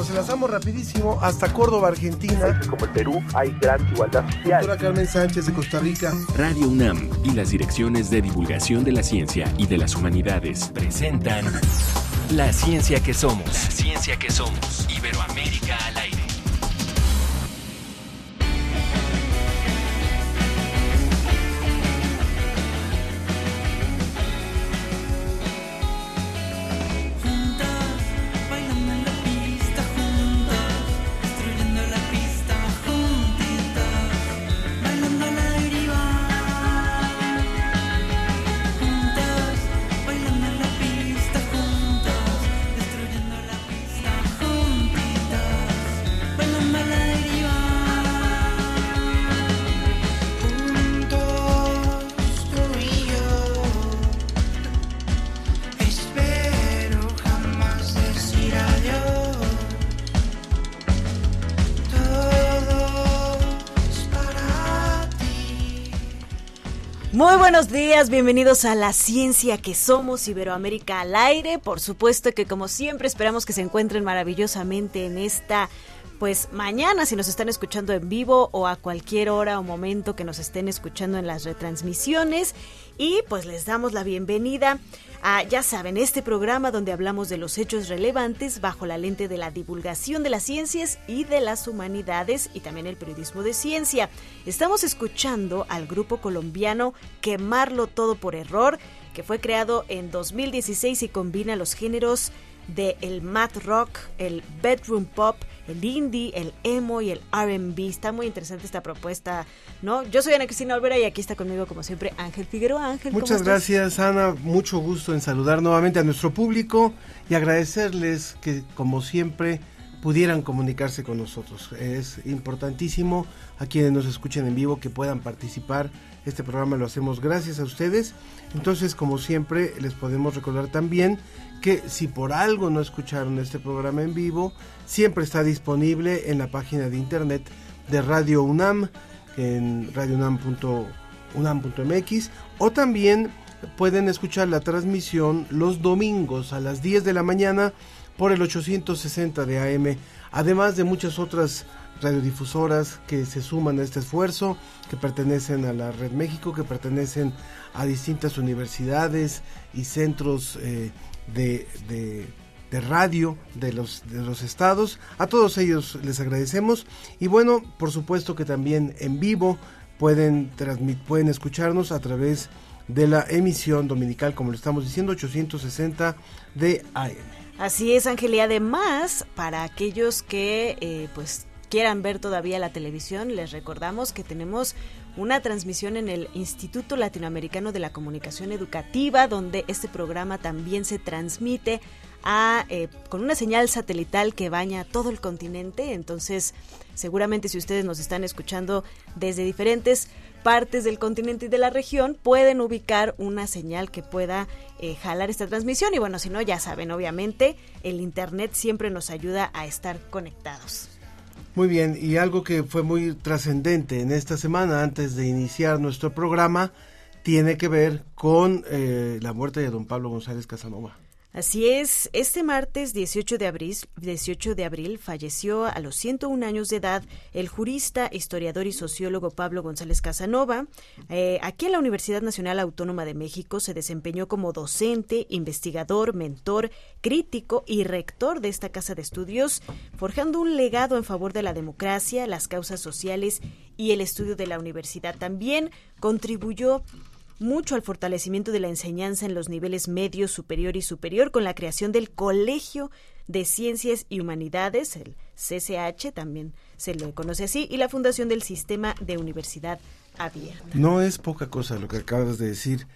nos enlazamos rapidísimo hasta Córdoba, Argentina. Como el Perú, hay gran igualdad social. Doctora Carmen Sánchez de Costa Rica. Radio UNAM y las direcciones de divulgación de la ciencia y de las humanidades presentan La Ciencia que Somos. La Ciencia que Somos. Iberoamérica al aire. Muy buenos días, bienvenidos a La Ciencia que Somos, Iberoamérica al aire. Por supuesto que como siempre esperamos que se encuentren maravillosamente en esta mañana, si nos están escuchando en vivo o a cualquier hora o momento que nos estén escuchando en las retransmisiones. Y pues les damos la bienvenida a, ya saben, este programa donde hablamos de los hechos relevantes bajo la lente de la divulgación de las ciencias y de las humanidades y también el periodismo de ciencia. Estamos escuchando al grupo colombiano Quemarlo Todo por Error, que fue creado en 2016 y combina los géneros de el math rock, el bedroom pop, el indie, el emo y el R&B. Está muy interesante esta propuesta, ¿no? Yo soy Ana Cristina Olvera y aquí está conmigo, como siempre, Ángel Figueroa. Ángel, ¿cómo estás? Muchas gracias, Ana. Mucho gusto en saludar nuevamente a nuestro público y agradecerles que, como siempre, pudieran comunicarse con nosotros. Es importantísimo a quienes nos escuchen en vivo que puedan participar. Este programa lo hacemos gracias a ustedes. Entonces, como siempre, les podemos recordar también que si por algo no escucharon este programa en vivo, siempre está disponible en la página de internet de Radio UNAM, en radiounam.unam.mx, o también pueden escuchar la transmisión los domingos a las 10 de la mañana por el 860 de AM, además de muchas otras radiodifusoras que se suman a este esfuerzo, que pertenecen a la Red México, que pertenecen a distintas universidades y centros de radio de los estados. A todos ellos les agradecemos. Y bueno, por supuesto que también en vivo pueden escucharnos a través de la emisión dominical, como lo estamos diciendo, 860 de AM. Así es, Ángel, y además para aquellos que quieran ver todavía la televisión, les recordamos que tenemos una transmisión en el Instituto Latinoamericano de la Comunicación Educativa, donde este programa también se transmite con una señal satelital que baña todo el continente. Entonces, seguramente si ustedes nos están escuchando desde diferentes partes del continente y de la región, pueden ubicar una señal que pueda jalar esta transmisión. Y bueno, si no, ya saben, obviamente, el internet siempre nos ayuda a estar conectados. Muy bien, y algo que fue muy trascendente en esta semana, antes de iniciar nuestro programa, tiene que ver con la muerte de don Pablo González Casanova. Así es, este martes 18 de abril falleció a los 101 años de edad el jurista, historiador y sociólogo Pablo González Casanova. Aquí en la Universidad Nacional Autónoma de México se desempeñó como docente, investigador, mentor, crítico y rector de esta casa de estudios, forjando un legado en favor de la democracia, las causas sociales y el estudio de la universidad. También contribuyó mucho al fortalecimiento de la enseñanza en los niveles medio, superior y superior, con la creación del Colegio de Ciencias y Humanidades, el CCH, también se le conoce así, y la fundación del Sistema de Universidad Abierta. No es poca cosa lo que acabas de decir.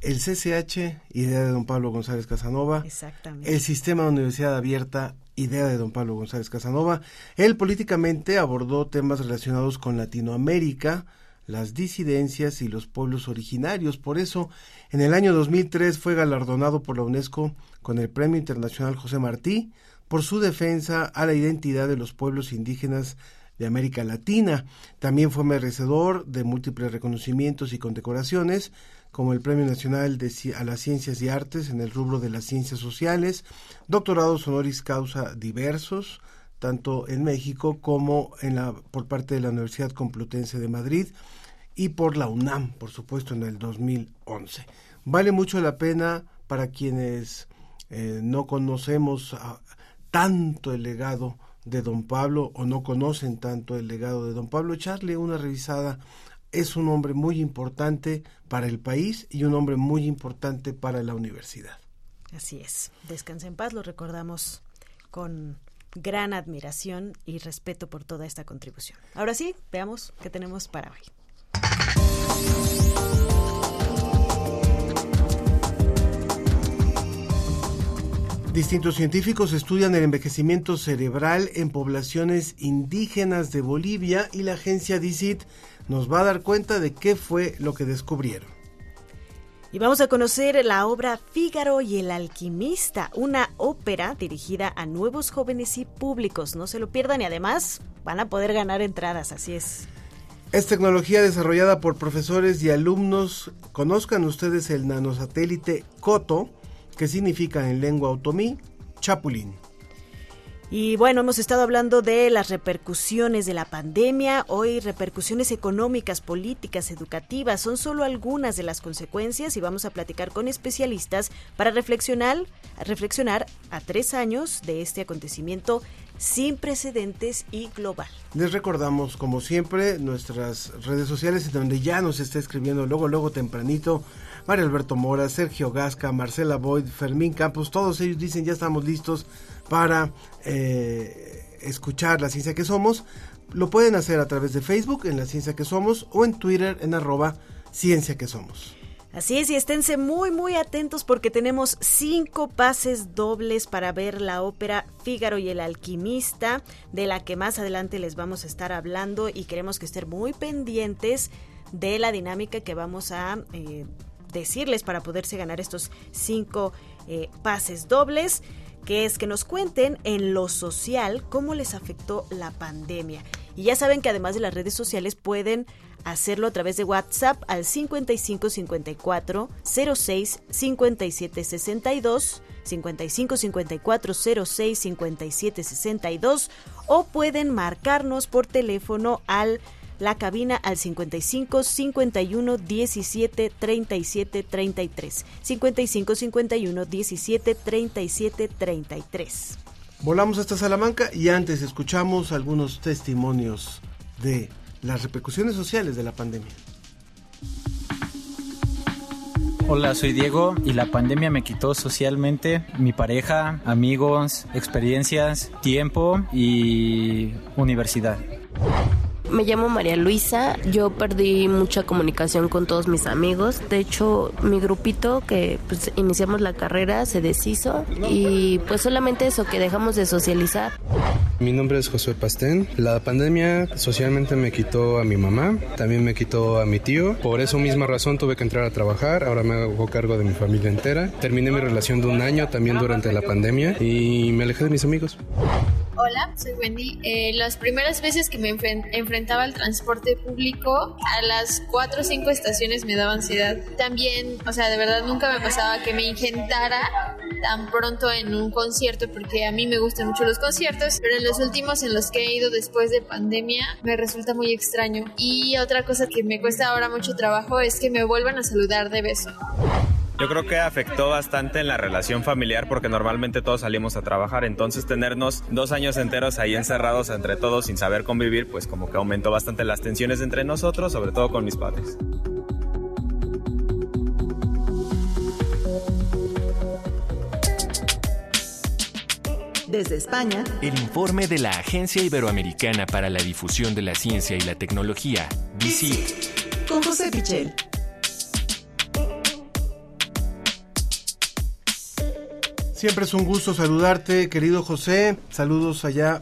El CCH, idea de don Pablo González Casanova. Exactamente. El Sistema de Universidad Abierta, idea de don Pablo González Casanova. Él políticamente abordó temas relacionados con Latinoamérica, las disidencias y los pueblos originarios. Por eso, en el año 2003 fue galardonado por la UNESCO con el Premio Internacional José Martí por su defensa a la identidad de los pueblos indígenas de América Latina. También fue merecedor de múltiples reconocimientos y condecoraciones, como el Premio Nacional a las Ciencias y Artes en el rubro de las Ciencias Sociales, doctorados honoris causa diversos, tanto en México como por parte de la Universidad Complutense de Madrid y por la UNAM, por supuesto, en el 2011. Vale mucho la pena para quienes no conocemos tanto el legado de don Pablo o no conocen tanto el legado de don Pablo, echarle una revisada. Es un hombre muy importante para el país y un hombre muy importante para la universidad. Así es. Descansa en paz, lo recordamos con gran admiración y respeto por toda esta contribución. Ahora sí, veamos qué tenemos para hoy. Distintos científicos estudian el envejecimiento cerebral en poblaciones indígenas de Bolivia y la agencia DICIT nos va a dar cuenta de qué fue lo que descubrieron. Y vamos a conocer la obra Fígaro y el Alquimista, una ópera dirigida a nuevos jóvenes y públicos. No se lo pierdan y además van a poder ganar entradas, así es. Es tecnología desarrollada por profesores y alumnos. Conozcan ustedes el nanosatélite K'oto, que significa en lengua otomí, chapulín. Y bueno, hemos estado hablando de las repercusiones de la pandemia. Hoy, repercusiones económicas, políticas, educativas, son solo algunas de las consecuencias y vamos a platicar con especialistas para reflexionar a 3 años de este acontecimiento sin precedentes y global. Les recordamos, como siempre, nuestras redes sociales, en donde ya nos está escribiendo luego tempranito Mario Alberto Mora, Sergio Gasca, Marcela Boyd, Fermín Campos. Todos ellos dicen ya estamos listos para escuchar La Ciencia que Somos. Lo pueden hacer a través de Facebook en La Ciencia que Somos o en Twitter en @CienciaQueSomos. Así es, y esténse muy muy atentos porque tenemos 5 pases dobles para ver la ópera Fígaro y el Alquimista, de la que más adelante les vamos a estar hablando, y queremos que estén muy pendientes de la dinámica que vamos a decirles para poderse ganar estos 5 pases dobles. Que es que nos cuenten en lo social cómo les afectó la pandemia. Y ya saben que además de las redes sociales pueden hacerlo a través de WhatsApp al 5554-06-5762, 5554-06-5762, o pueden marcarnos por teléfono al la cabina al 55 51 17 37 33, 55 51 17 37 33. Volamos hasta Salamanca y antes escuchamos algunos testimonios de las repercusiones sociales de la pandemia. Hola, soy Diego y la pandemia me quitó socialmente mi pareja, amigos, experiencias, tiempo y universidad. Me llamo María Luisa, yo perdí mucha comunicación con todos mis amigos. De hecho, mi grupito que pues, iniciamos la carrera se deshizo y pues solamente eso, que dejamos de socializar. Mi nombre es Josué Pastén. La pandemia socialmente me quitó a mi mamá, también me quitó a mi tío. Por esa misma razón tuve que entrar a trabajar, ahora me hago cargo de mi familia entera. Terminé mi relación de 1 año también durante la pandemia y me alejé de mis amigos. Hola, soy Wendy. Las primeras veces que me enfrentaba al transporte público, a las 4 o 5 estaciones me daba ansiedad. También, o sea, de verdad nunca me pasaba que me ingentara tan pronto en un concierto, porque a mí me gustan mucho los conciertos, pero en los últimos en los que he ido después de pandemia me resulta muy extraño. Y otra cosa que me cuesta ahora mucho trabajo es que me vuelvan a saludar de beso. Yo creo que afectó bastante en la relación familiar porque normalmente todos salimos a trabajar, entonces tenernos 2 años enteros ahí encerrados entre todos sin saber convivir, pues como que aumentó bastante las tensiones entre nosotros, sobre todo con mis padres. Desde España, el informe de la Agencia Iberoamericana para la Difusión de la Ciencia y la Tecnología, DICIT, con José Pichel. Siempre es un gusto saludarte, querido José. Saludos allá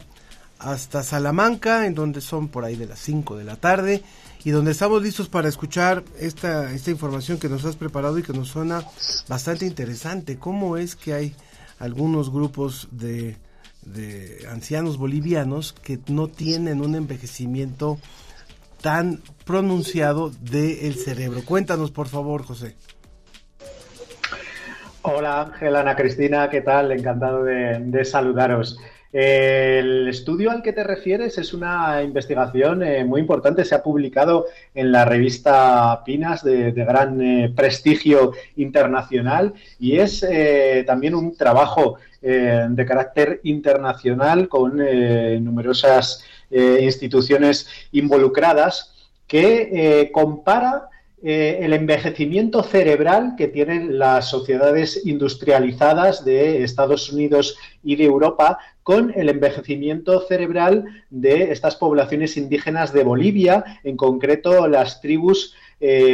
hasta Salamanca, en donde son por ahí de las 5 de la tarde y donde estamos listos para escuchar esta información que nos has preparado y que nos suena bastante interesante. ¿Cómo es que hay algunos grupos de ancianos bolivianos que no tienen un envejecimiento tan pronunciado del cerebro? Cuéntanos, por favor, José. Hola Ángel, Ana Cristina, ¿qué tal? Encantado de saludaros. El estudio al que te refieres es una investigación muy importante. Se ha publicado en la revista Pinas de gran prestigio internacional y es también un trabajo de carácter internacional con numerosas instituciones involucradas que compara el envejecimiento cerebral que tienen las sociedades industrializadas de Estados Unidos y de Europa con el envejecimiento cerebral de estas poblaciones indígenas de Bolivia, en concreto las tribus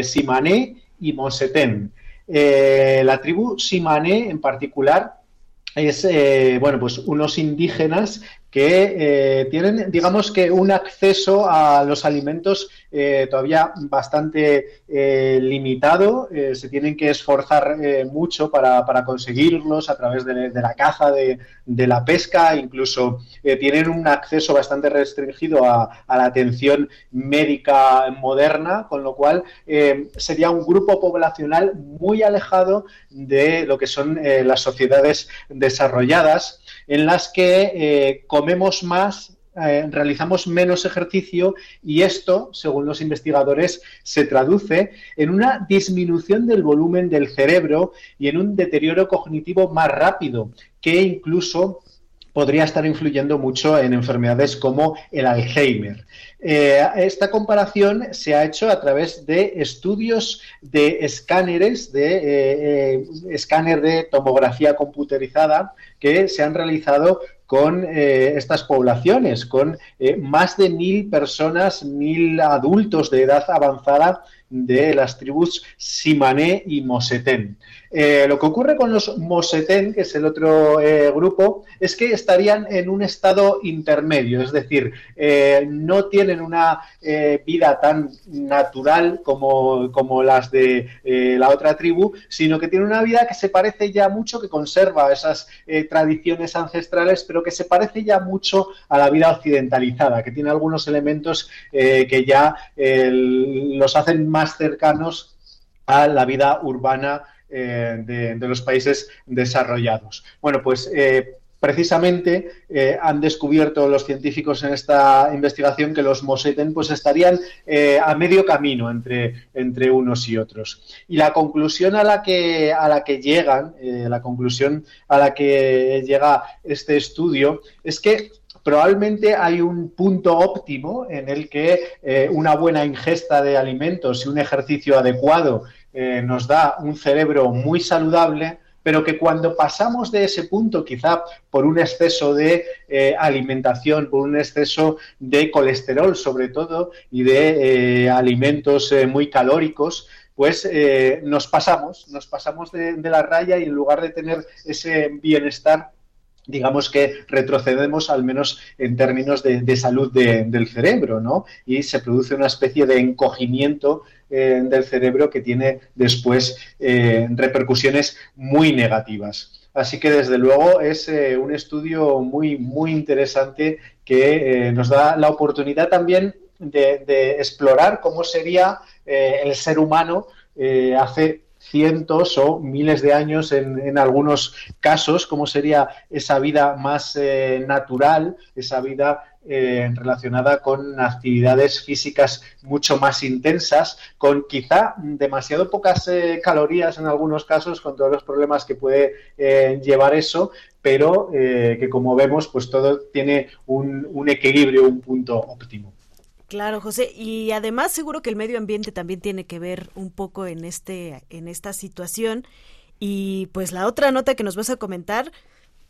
Tsimané y Mosetén. La tribu Tsimané en particular es bueno, pues unos indígenas que tienen, digamos, que un acceso a los alimentos todavía bastante limitado. Se tienen que esforzar mucho para conseguirlos a través de la caza, de la pesca. Incluso tienen un acceso bastante restringido a la atención médica moderna, con lo cual sería un grupo poblacional muy alejado de lo que son las sociedades desarrolladas, en las que comemos más, realizamos menos ejercicio, y esto, según los investigadores, se traduce en una disminución del volumen del cerebro y en un deterioro cognitivo más rápido, que incluso podría estar influyendo mucho en enfermedades como el Alzheimer. Esta comparación se ha hecho a través de estudios de escáneres, de escáner de tomografía computerizada, que se han realizado con estas poblaciones, con más de 1.000 personas, 1.000 adultos de edad avanzada de las tribus Tsimané y Mosetén. Lo que ocurre con los Mosetén, que es el otro grupo, es que estarían en un estado intermedio, es decir, no tienen una vida tan natural como las de la otra tribu, sino que tienen una vida que se parece ya mucho, que conserva esas tradiciones ancestrales, pero que se parece ya mucho a la vida occidentalizada, que tiene algunos elementos que ya los hacen más cercanos a la vida urbana de los países desarrollados. Bueno, pues precisamente han descubierto los científicos en esta investigación que los Mosetén pues estarían a medio camino entre unos y otros. Y la conclusión a la que llegan, la conclusión a la que llega este estudio es que probablemente hay un punto óptimo en el que una buena ingesta de alimentos y un ejercicio adecuado nos da un cerebro muy saludable, pero que cuando pasamos de ese punto, quizá por un exceso de alimentación, por un exceso de colesterol sobre todo y de alimentos muy calóricos, pues nos pasamos de la raya, y en lugar de tener ese bienestar, digamos que retrocedemos, al menos en términos de salud del cerebro, ¿no? Y se produce una especie de encogimiento del cerebro que tiene después repercusiones muy negativas. Así que, desde luego, es un estudio muy, muy interesante que nos da la oportunidad también de explorar cómo sería el ser humano hace cientos o miles de años en algunos casos, cómo sería esa vida más natural, esa vida relacionada con actividades físicas mucho más intensas, con quizá demasiado pocas calorías en algunos casos, con todos los problemas que puede llevar eso, pero que, como vemos, pues todo tiene un equilibrio, un punto óptimo. Claro, José, y además seguro que el medio ambiente también tiene que ver un poco en esta situación, y pues la otra nota que nos vas a comentar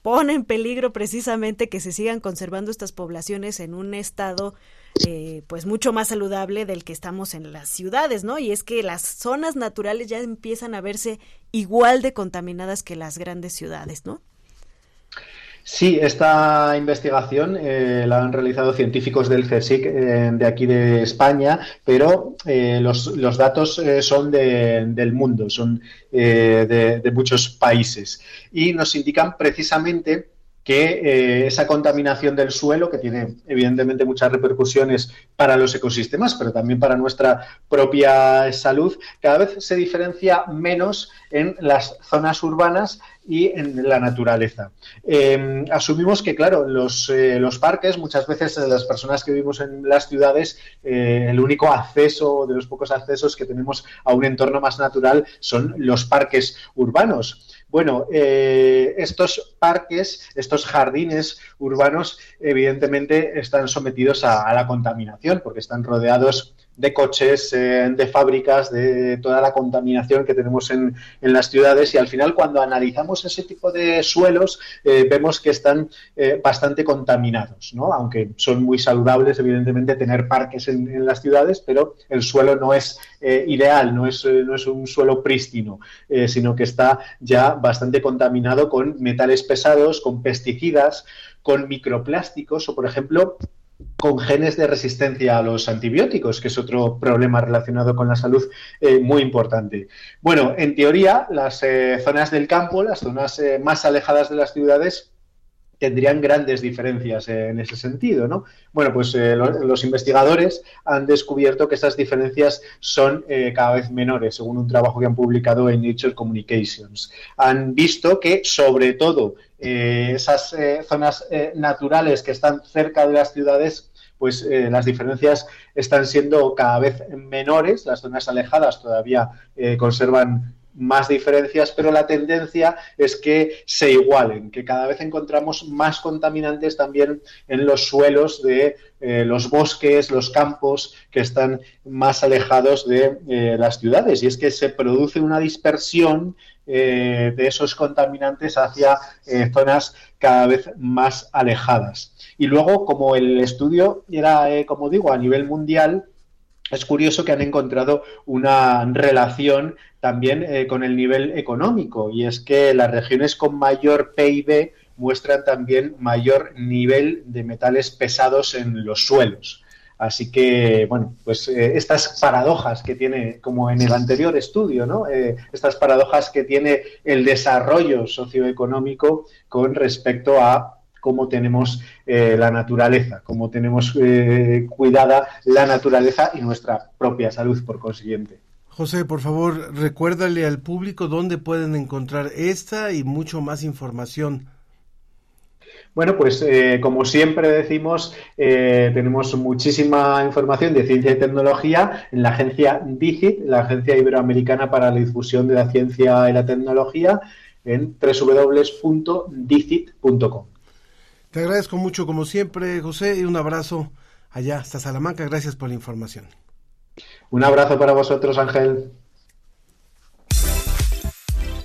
pone en peligro precisamente que se sigan conservando estas poblaciones en un estado pues mucho más saludable del que estamos en las ciudades, ¿no? Y es que las zonas naturales ya empiezan a verse igual de contaminadas que las grandes ciudades, ¿no? Sí, esta investigación la han realizado científicos del CSIC de aquí de España, pero los datos son del mundo, son de muchos países, y nos indican precisamente que esa contaminación del suelo, que tiene evidentemente muchas repercusiones para los ecosistemas, pero también para nuestra propia salud, cada vez se diferencia menos en las zonas urbanas y en la naturaleza. Asumimos que, claro, los parques, muchas veces las personas que vivimos en las ciudades, el único acceso, de los pocos accesos que tenemos a un entorno más natural, son los parques urbanos. Bueno, estos parques, estos jardines urbanos, evidentemente están sometidos a la contaminación, porque están rodeados de coches, de fábricas, de toda la contaminación que tenemos en las ciudades, y al final, cuando analizamos ese tipo de suelos, vemos que están bastante contaminados, ¿no? Aunque son muy saludables, evidentemente, tener parques en las ciudades, pero el suelo no es ideal, no es un suelo prístino, sino que está ya bastante contaminado con metales pesados, con pesticidas, con microplásticos o, por ejemplo, con genes de resistencia a los antibióticos, que es otro problema relacionado con la salud muy importante. Bueno, en teoría, las zonas del campo, las zonas más alejadas de las ciudades, tendrían grandes diferencias en ese sentido, ¿no? Bueno, pues los investigadores han descubierto que esas diferencias son cada vez menores, según un trabajo que han publicado en Nature Communications. Han visto que, sobre todo, esas zonas naturales que están cerca de las ciudades, pues las diferencias están siendo cada vez menores. Las zonas alejadas todavía conservan más diferencias, pero la tendencia es que se igualen, que cada vez encontramos más contaminantes también en los suelos de los bosques, los campos que están más alejados de las ciudades. Y es que se produce una dispersión de esos contaminantes hacia zonas cada vez más alejadas. Y luego, como el estudio era, como digo, a nivel mundial, es curioso que han encontrado una relación también con el nivel económico, y es que las regiones con mayor PIB muestran también mayor nivel de metales pesados en los suelos. Así que, bueno, pues estas paradojas que tiene, como en el anterior estudio, ¿no? Estas paradojas que tiene el desarrollo socioeconómico con respecto a cómo tenemos la naturaleza, cómo tenemos cuidada la naturaleza y nuestra propia salud, por consiguiente. José, por favor, recuérdale al público dónde pueden encontrar esta y mucho más información. Bueno, pues como siempre decimos, tenemos muchísima información de ciencia y tecnología en la agencia DIGIT, la Agencia Iberoamericana para la Difusión de la Ciencia y la Tecnología, en www.digit.com. Te agradezco mucho, como siempre, José, y un abrazo allá hasta Salamanca. Gracias por la información. Un abrazo para vosotros, Ángel.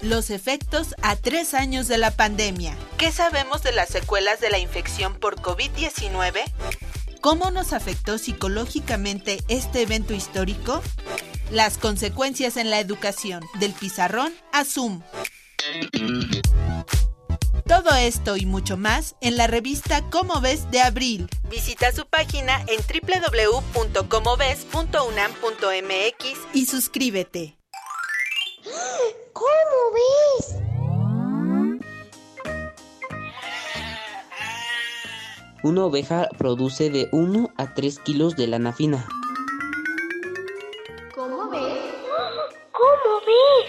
Los efectos a 3 años de la pandemia. ¿Qué sabemos de las secuelas de la infección por COVID-19? ¿Cómo nos afectó psicológicamente este evento histórico? Las consecuencias en la educación, del pizarrón a Zoom. Todo esto y mucho más en la revista Cómo Ves de abril. Visita su página en www.comoves.unam.mx y suscríbete. ¿Cómo ves? Una oveja produce de 1 a 3 kilos de lana fina. ¿Cómo ves? ¿Cómo ves?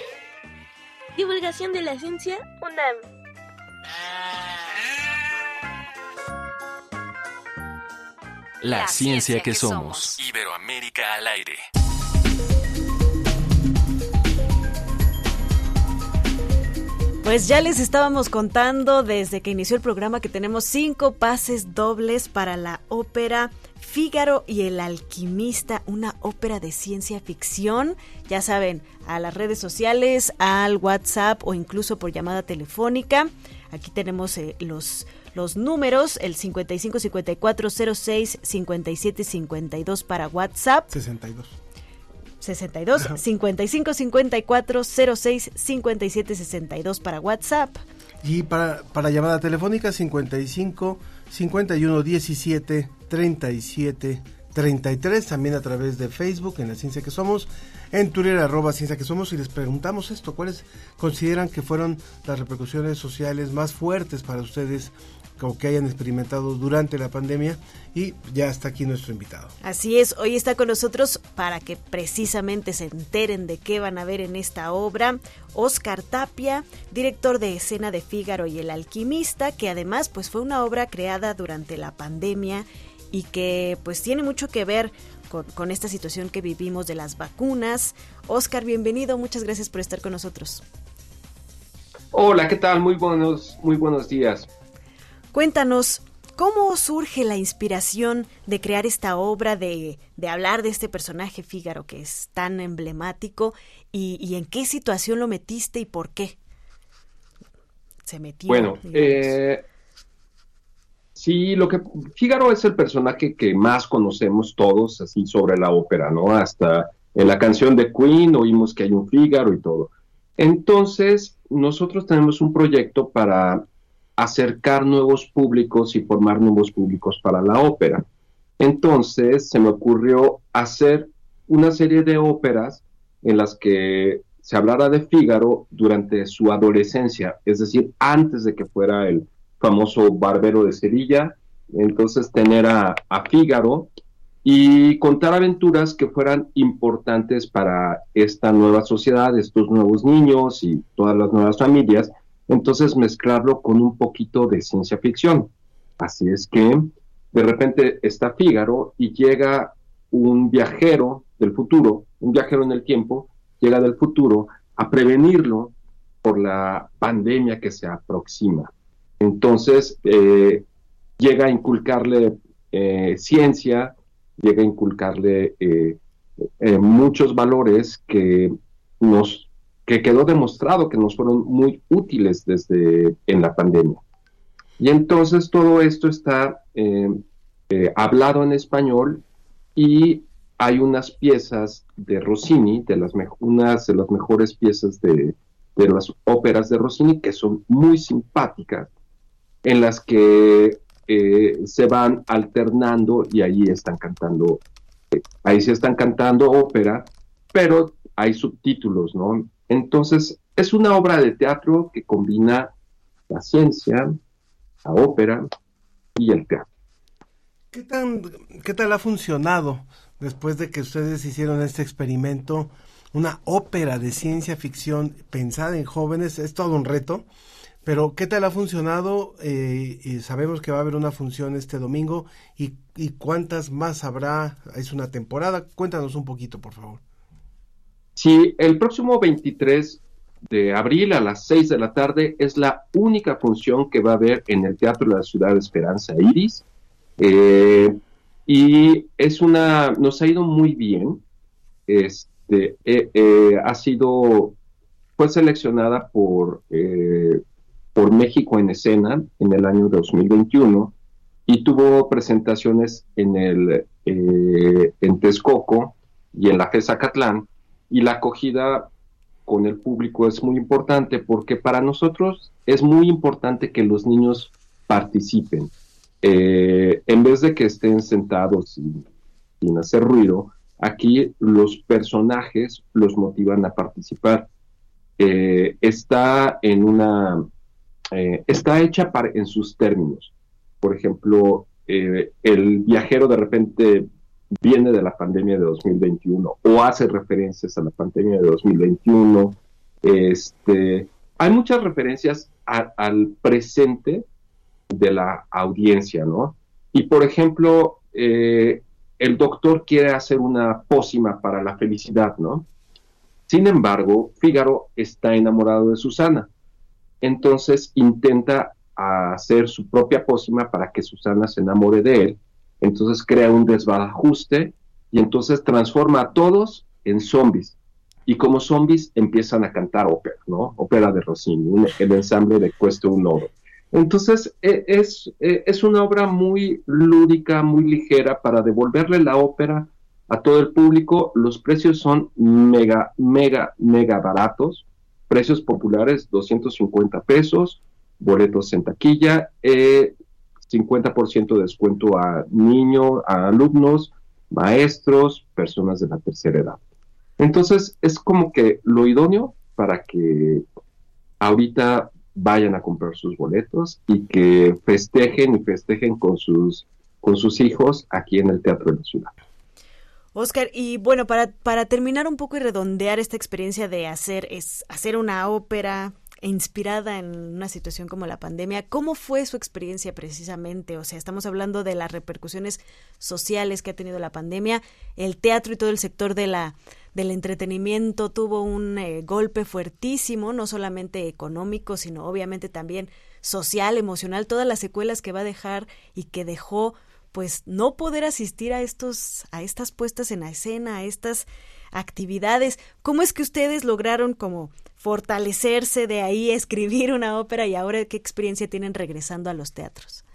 Divulgación de la ciencia UNAM. La ciencia que somos. Iberoamérica al aire. Pues ya les estábamos contando desde que inició el programa que tenemos 5 pases dobles para la ópera Fígaro y el Alquimista, una ópera de ciencia ficción. Ya saben, a las redes sociales, al WhatsApp o incluso por llamada telefónica. Aquí tenemos los números, el 55-5406-5752 para WhatsApp. 62. 55-5406-5762 para WhatsApp. Y para llamada telefónica, 55-51-17-37-33, también a través de Facebook, en La Ciencia que Somos, en Twitter, @CienciaQueSomos, y les preguntamos esto: ¿cuáles consideran que fueron las repercusiones sociales más fuertes para ustedes o que hayan experimentado durante la pandemia, y ya está aquí nuestro invitado. Así es, hoy está con nosotros, para que precisamente se enteren de qué van a ver en esta obra, Óscar Tapia, director de escena de Fígaro y el Alquimista, que además pues fue una obra creada durante la pandemia y que pues tiene mucho que ver con esta situación que vivimos de las vacunas. Óscar, bienvenido, muchas gracias por estar con nosotros. Hola, ¿qué tal? Muy buenos días. Cuéntanos, ¿cómo surge la inspiración de crear esta obra, de hablar de este personaje Fígaro que es tan emblemático, y en qué situación lo metiste y por qué se metió? Bueno, sí, Fígaro es el personaje que más conocemos todos así sobre la ópera, ¿no? Hasta en la canción de Queen oímos que hay un Fígaro y todo. Entonces, nosotros tenemos un proyecto para acercar nuevos públicos y formar nuevos públicos para la ópera. Entonces, se me ocurrió hacer una serie de óperas en las que se hablara de Fígaro durante su adolescencia, es decir, antes de que fuera el famoso barbero de Sevilla. Entonces, tener a Fígaro y contar aventuras que fueran importantes para esta nueva sociedad, estos nuevos niños y todas las nuevas familias. Entonces, mezclarlo con un poquito de ciencia ficción. Así es que, de repente, está Fígaro y llega un viajero del futuro, un viajero en el tiempo, llega del futuro a prevenirlo por la pandemia que se aproxima. Entonces, llega a inculcarle ciencia, llega a inculcarle muchos valores que quedó demostrado que nos fueron muy útiles en la pandemia. Y entonces todo esto está hablado en español, y hay unas piezas de Rossini, unas de las mejores piezas de las óperas de Rossini, que son muy simpáticas, en las que se van alternando y ahí se están cantando ópera, pero hay subtítulos, ¿no? Entonces, es una obra de teatro que combina la ciencia, la ópera y el teatro. ¿Qué tal ha funcionado después de que ustedes hicieron este experimento? Una ópera de ciencia ficción pensada en jóvenes, es todo un reto. Pero, ¿qué tal ha funcionado? Y sabemos que va a haber una función este domingo, y ¿cuántas más habrá? Es una temporada. Cuéntanos un poquito, por favor. Sí, el próximo 23 de abril a las 6 de la tarde es la única función que va a haber en el Teatro de la Ciudad de Esperanza Iris. Y nos ha ido muy bien. Ha sido, fue seleccionada por México en Escena en el año 2021, y tuvo presentaciones en Texcoco y en la FES Acatlán, y la acogida con el público es muy importante, porque para nosotros es muy importante que los niños participen, en vez de que estén sentados sin hacer ruido. Aquí los personajes los motivan a participar. Está hecha en sus términos. Por ejemplo, el viajero de repente viene de la pandemia de 2021 o hace referencias a la pandemia de 2021. Hay muchas referencias al presente de la audiencia, ¿no? Y, por ejemplo, el doctor quiere hacer una pócima para la felicidad, ¿no? Sin embargo, Fígaro está enamorado de Susana. Entonces intenta hacer su propia pócima para que Susana se enamore de él. Entonces crea un desbarajuste y entonces transforma a todos en zombies. Y como zombies empiezan a cantar ópera, ¿no? Ópera de Rossini, el ensamble de Cuesta un Oro. Entonces es una obra muy lúdica, muy ligera, para devolverle la ópera a todo el público. Los precios son mega, mega, mega baratos. Precios populares, 250 pesos, boletos en taquilla, 50% de descuento a niños, a alumnos, maestros, personas de la tercera edad. Entonces, es como que lo idóneo para que ahorita vayan a comprar sus boletos y que festejen con sus hijos aquí en el Teatro de la Ciudad. Óscar, y bueno, para terminar un poco y redondear esta experiencia de hacer una ópera inspirada en una situación como la pandemia, ¿cómo fue su experiencia precisamente? O sea, estamos hablando de las repercusiones sociales que ha tenido la pandemia. El teatro y todo el sector del entretenimiento tuvo un golpe fuertísimo, no solamente económico, sino obviamente también social, emocional, todas las secuelas que va a dejar y que dejó, pues, no poder asistir a estas puestas en la escena, a estas actividades. ¿Cómo es que ustedes lograron como fortalecerse de ahí, escribir una ópera, y ahora qué experiencia tienen regresando a los teatros?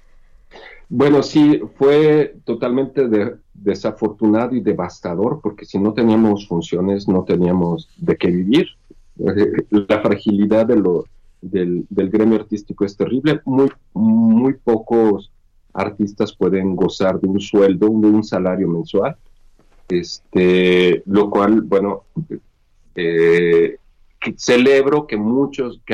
Bueno, sí, fue totalmente desafortunado y devastador, porque si no teníamos funciones, no teníamos de qué vivir. La fragilidad del gremio artístico es terrible. Muy pocos artistas pueden gozar de un sueldo, de un salario mensual, lo cual, bueno, celebro que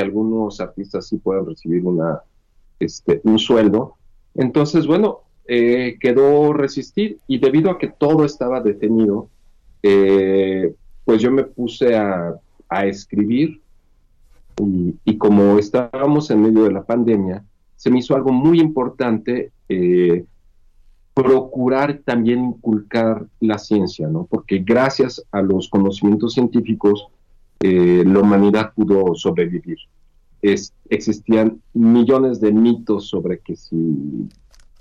algunos artistas sí puedan recibir un sueldo. Entonces, bueno, quedó resistir, y debido a que todo estaba detenido, pues yo me puse a escribir, y como estábamos en medio de la pandemia, se me hizo algo muy importante procurar también inculcar la ciencia, ¿no? Porque gracias a los conocimientos científicos la humanidad pudo sobrevivir. Existían millones de mitos sobre que si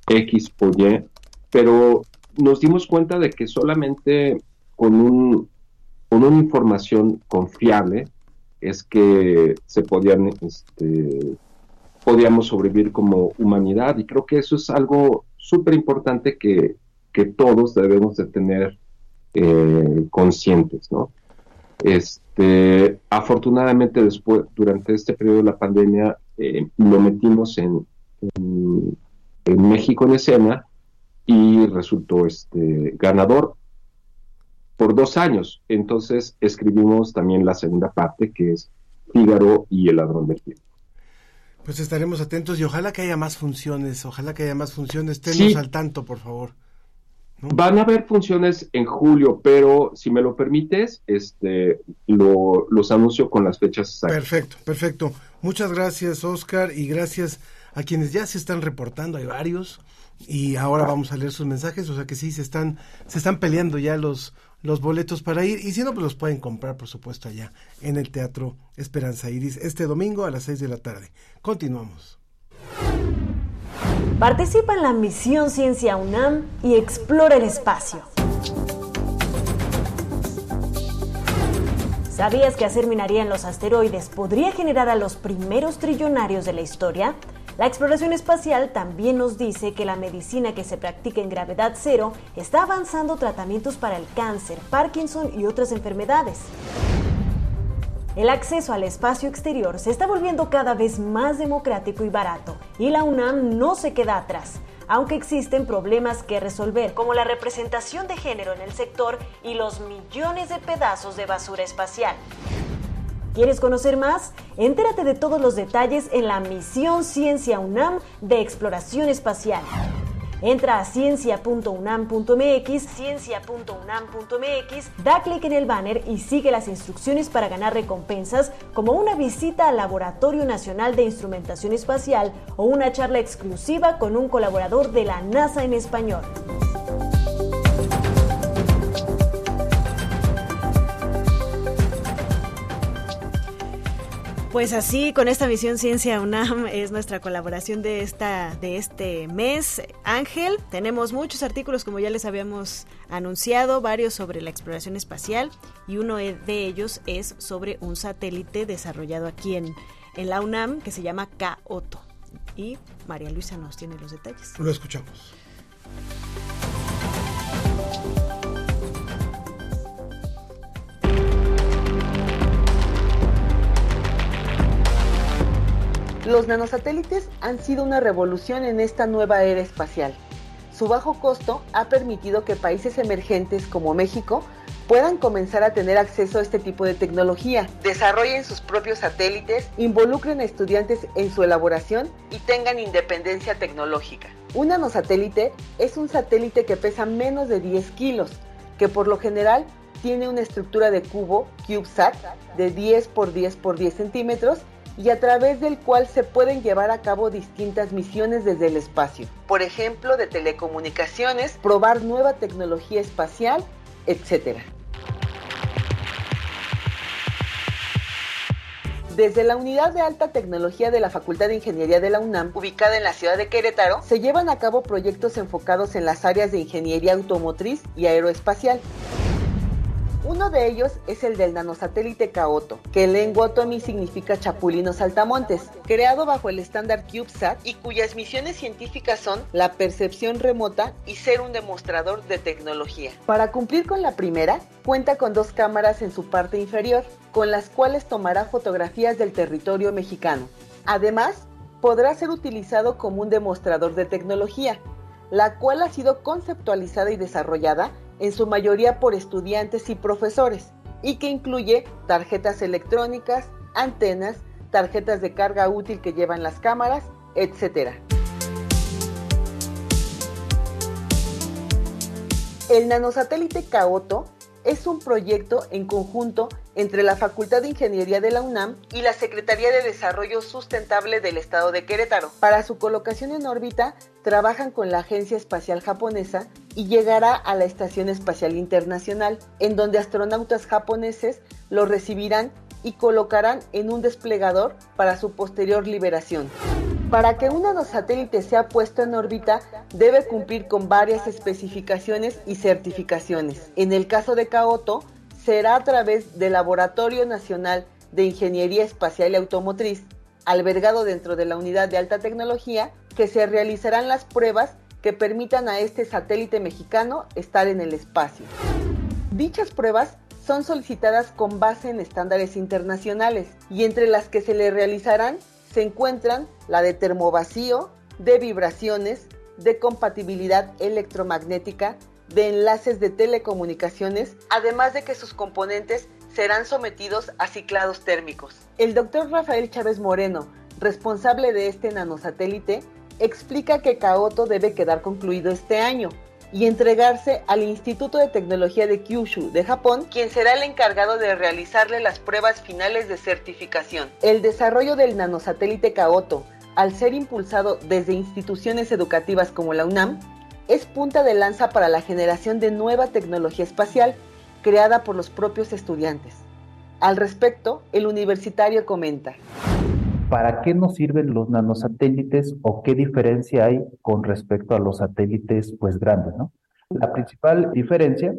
X o Y, pero nos dimos cuenta de que solamente con una información confiable es que se podían podíamos sobrevivir como humanidad, y creo que eso es algo súper importante que todos debemos de tener conscientes, ¿no? Afortunadamente después, durante este periodo de la pandemia, lo metimos en México en Escena, y resultó ganador por 2 años. Entonces escribimos también la segunda parte, que es Fígaro y el Ladrón del Tiempo. Pues estaremos atentos, y ojalá que haya más funciones, tenos sí, al tanto, por favor. ¿No? Van a haber funciones en julio, pero si me lo permites, los anuncio con las fechas exactas. Perfecto. Muchas gracias, Óscar, y gracias a quienes ya se están reportando, hay varios, y ahora vamos a leer sus mensajes, o sea que sí, se están peleando ya los boletos para ir, y si no, pues los pueden comprar, por supuesto, allá en el Teatro Esperanza Iris, este domingo a las 6:00 p.m. Continuamos. Participa en la misión Ciencia UNAM y explora el espacio. ¿Sabías que hacer minería en los asteroides podría generar a los primeros trillonarios de la historia? La exploración espacial también nos dice que la medicina que se practica en gravedad cero está avanzando tratamientos para el cáncer, Parkinson y otras enfermedades. El acceso al espacio exterior se está volviendo cada vez más democrático y barato, y la UNAM no se queda atrás, aunque existen problemas que resolver, como la representación de género en el sector y los millones de pedazos de basura espacial. ¿Quieres conocer más? Entérate de todos los detalles en la misión Ciencia UNAM de Exploración Espacial. Entra a ciencia.unam.mx, da clic en el banner y sigue las instrucciones para ganar recompensas, como una visita al Laboratorio Nacional de Instrumentación Espacial o una charla exclusiva con un colaborador de la NASA en español. Pues así, con esta misión Ciencia UNAM es nuestra colaboración de este mes. Ángel, tenemos muchos artículos, como ya les habíamos anunciado, varios sobre la exploración espacial, y uno de ellos es sobre un satélite desarrollado aquí en la UNAM que se llama K'oto. Y María Luisa nos tiene los detalles. Lo escuchamos. Los nanosatélites han sido una revolución en esta nueva era espacial. Su bajo costo ha permitido que países emergentes como México puedan comenzar a tener acceso a este tipo de tecnología, desarrollen sus propios satélites, involucren a estudiantes en su elaboración y tengan independencia tecnológica. Un nanosatélite es un satélite que pesa menos de 10 kilos, que por lo general tiene una estructura de cubo CubeSat de 10 por 10 por 10 centímetros y a través del cual se pueden llevar a cabo distintas misiones desde el espacio, por ejemplo de telecomunicaciones, probar nueva tecnología espacial, etc. Desde la Unidad de Alta Tecnología de la Facultad de Ingeniería de la UNAM, ubicada en la ciudad de Querétaro, se llevan a cabo proyectos enfocados en las áreas de ingeniería automotriz y aeroespacial. Uno de ellos es el del nanosatélite K'oto, que en lengua otomí significa chapulino saltamontes, creado bajo el estándar CubeSat y cuyas misiones científicas son la percepción remota y ser un demostrador de tecnología. Para cumplir con la primera, cuenta con 2 cámaras en su parte inferior, con las cuales tomará fotografías del territorio mexicano. Además, podrá ser utilizado como un demostrador de tecnología, la cual ha sido conceptualizada y desarrollada en su mayoría por estudiantes y profesores, y que incluye tarjetas electrónicas, antenas, tarjetas de carga útil que llevan las cámaras, etc. El nanosatélite K'oto es un proyecto en conjunto entre la Facultad de Ingeniería de la UNAM y la Secretaría de Desarrollo Sustentable del Estado de Querétaro. Para su colocación en órbita, trabajan con la Agencia Espacial Japonesa y llegará a la Estación Espacial Internacional, en donde astronautas japoneses lo recibirán y colocarán en un desplegador para su posterior liberación. Para que un nanosatélite sea puesto en órbita, debe cumplir con varias especificaciones y certificaciones. En el caso de K'oto, será a través del Laboratorio Nacional de Ingeniería Espacial y Automotriz, albergado dentro de la Unidad de Alta Tecnología, que se realizarán las pruebas que permitan a este satélite mexicano estar en el espacio. Dichas pruebas son solicitadas con base en estándares internacionales y entre las que se le realizarán se encuentran la de termovacío, de vibraciones, de compatibilidad electromagnética, de enlaces de telecomunicaciones, además de que sus componentes serán sometidos a ciclados térmicos. El doctor Rafael Chávez Moreno, responsable de este nanosatélite, explica que K'oto debe quedar concluido este año y entregarse al Instituto de Tecnología de Kyushu de Japón, quien será el encargado de realizarle las pruebas finales de certificación. El desarrollo del nanosatélite K'oto, al ser impulsado desde instituciones educativas como la UNAM, es punta de lanza para la generación de nueva tecnología espacial creada por los propios estudiantes. Al respecto, el universitario comenta: ¿para qué nos sirven los nanosatélites o qué diferencia hay con respecto a los satélites pues grandes, ¿no? La principal diferencia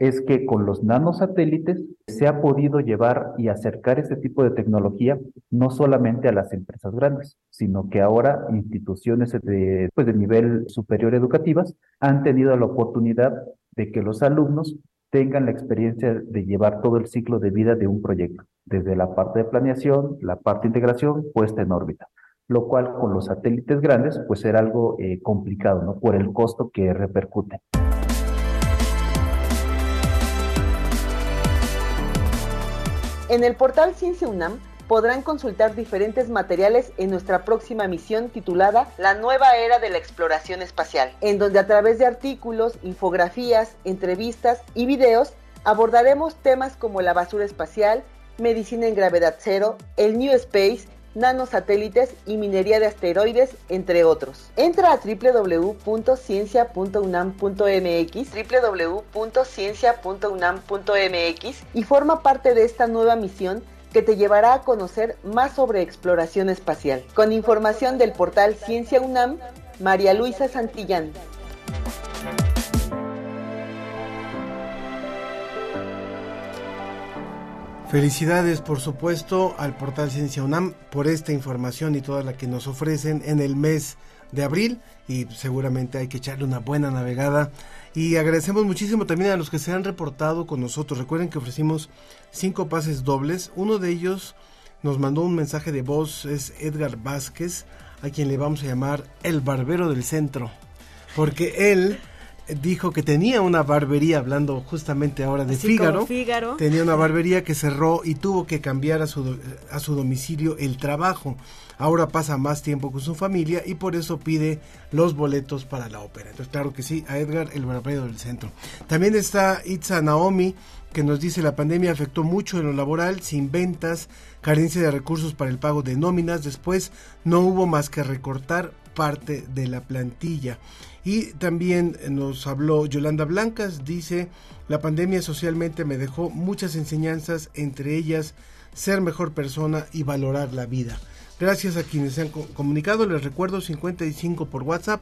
es que con los nanosatélites se ha podido llevar y acercar este tipo de tecnología no solamente a las empresas grandes, sino que ahora instituciones de nivel superior educativas han tenido la oportunidad de que los alumnos tengan la experiencia de llevar todo el ciclo de vida de un proyecto, desde la parte de planeación, la parte de integración, puesta en órbita, lo cual con los satélites grandes pues era algo complicado, ¿no? Por el costo que repercute. En el portal Ciencia UNAM podrán consultar diferentes materiales en nuestra próxima misión titulada La Nueva Era de la Exploración Espacial, en donde a través de artículos, infografías, entrevistas y videos abordaremos temas como la basura espacial, medicina en gravedad cero, el New Space, nanosatélites y minería de asteroides, entre otros. Entra a www.ciencia.unam.mx, www.ciencia.unam.mx y forma parte de esta nueva misión que te llevará a conocer más sobre exploración espacial. Con información del portal Ciencia UNAM, María Luisa Santillán. Felicidades, por supuesto, al portal Ciencia UNAM por esta información y toda la que nos ofrecen en el mes de abril, y seguramente hay que echarle una buena navegada. Y agradecemos muchísimo también a los que se han reportado con nosotros. Recuerden que ofrecimos 5 pases dobles. Uno de ellos nos mandó un mensaje de voz, es Edgar Vázquez, a quien le vamos a llamar el barbero del centro, porque él dijo que tenía una barbería, hablando justamente ahora de Fígaro, tenía una barbería que cerró y tuvo que cambiar a su domicilio el trabajo. Ahora pasa más tiempo con su familia y por eso pide los boletos para la ópera. Entonces, claro que sí, a Edgar, el barbero del centro. También está Itza Naomi, que nos dice: la pandemia afectó mucho en lo laboral, sin ventas, carencia de recursos para el pago de nóminas, después no hubo más que recortar parte de la plantilla. Y también nos habló Yolanda Blancas, dice: la pandemia socialmente me dejó muchas enseñanzas, entre ellas ser mejor persona y valorar la vida. Gracias a quienes se han comunicado. Les recuerdo 55 por WhatsApp,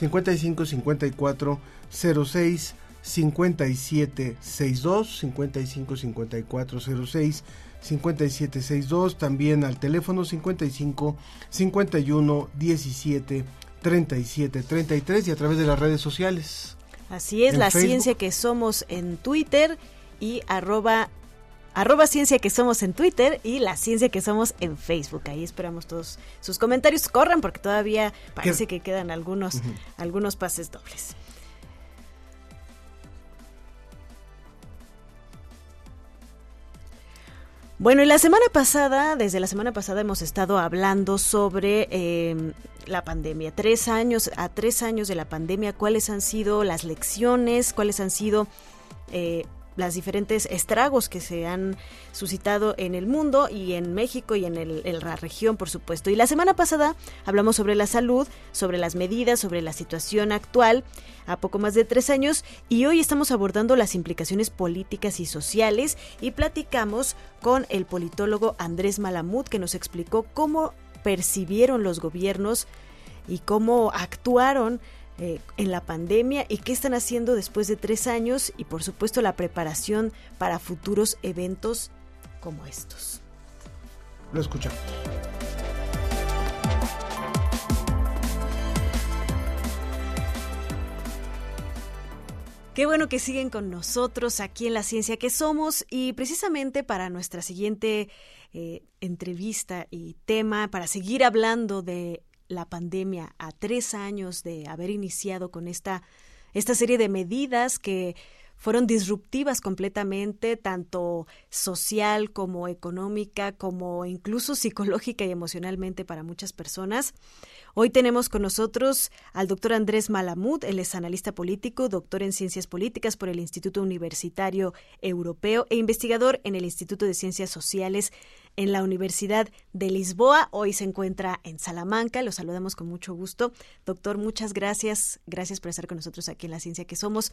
55 54 06 57 62, 55 54 06 57 62, también al teléfono 55 51 17 37 33, y a través de las redes sociales. Así es, La Facebook. Ciencia que Somos en Twitter y arroba Ciencia que Somos en Twitter y La Ciencia que Somos en Facebook. Ahí esperamos todos sus comentarios. Corran, porque todavía parece que quedan algunos pases dobles. Bueno, y desde la semana pasada hemos estado hablando sobre la pandemia. A tres años de la pandemia, ¿cuáles han sido las lecciones? ¿Cuáles han sido las diferentes estragos que se han suscitado en el mundo y en México y en la región, por supuesto? Y la semana pasada hablamos sobre la salud, sobre las medidas, sobre la situación actual a poco más de 3 años, y hoy estamos abordando las implicaciones políticas y sociales, y platicamos con el politólogo Andrés Malamud, que nos explicó cómo percibieron los gobiernos y cómo actuaron en la pandemia, y qué están haciendo después de 3 años, y por supuesto la preparación para futuros eventos como estos. Lo escuchamos. Qué bueno que siguen con nosotros aquí en La Ciencia que Somos, y precisamente para nuestra siguiente entrevista y tema, para seguir hablando de la pandemia a 3 años de haber iniciado con esta serie de medidas que fueron disruptivas completamente, tanto social como económica, como incluso psicológica y emocionalmente para muchas personas. Hoy tenemos con nosotros al doctor Andrés Malamud. Él es analista político, doctor en Ciencias Políticas por el Instituto Universitario Europeo e investigador en el Instituto de Ciencias Sociales en la Universidad de Lisboa. Hoy se encuentra en Salamanca. Lo saludamos con mucho gusto. Doctor, muchas gracias. Gracias por estar con nosotros aquí en La Ciencia que Somos.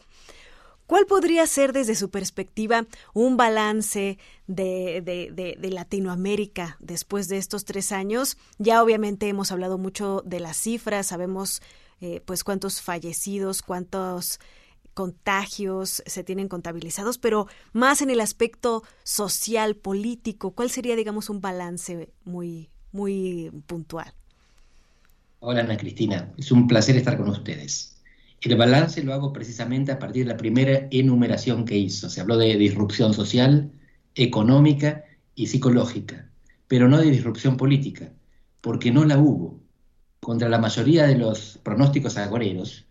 ¿Cuál podría ser, desde su perspectiva, un balance de Latinoamérica después de estos 3 años? Ya obviamente hemos hablado mucho de las cifras, sabemos pues cuántos fallecidos, cuántos contagios se tienen contabilizados, pero más en el aspecto social, político, ¿cuál sería, digamos, un balance muy, muy puntual? Hola, Ana Cristina, es un placer estar con ustedes. El balance lo hago precisamente a partir de la primera enumeración que hizo. Se habló de disrupción social, económica y psicológica, pero no de disrupción política, porque no la hubo. Contra la mayoría de los pronósticos agoreros,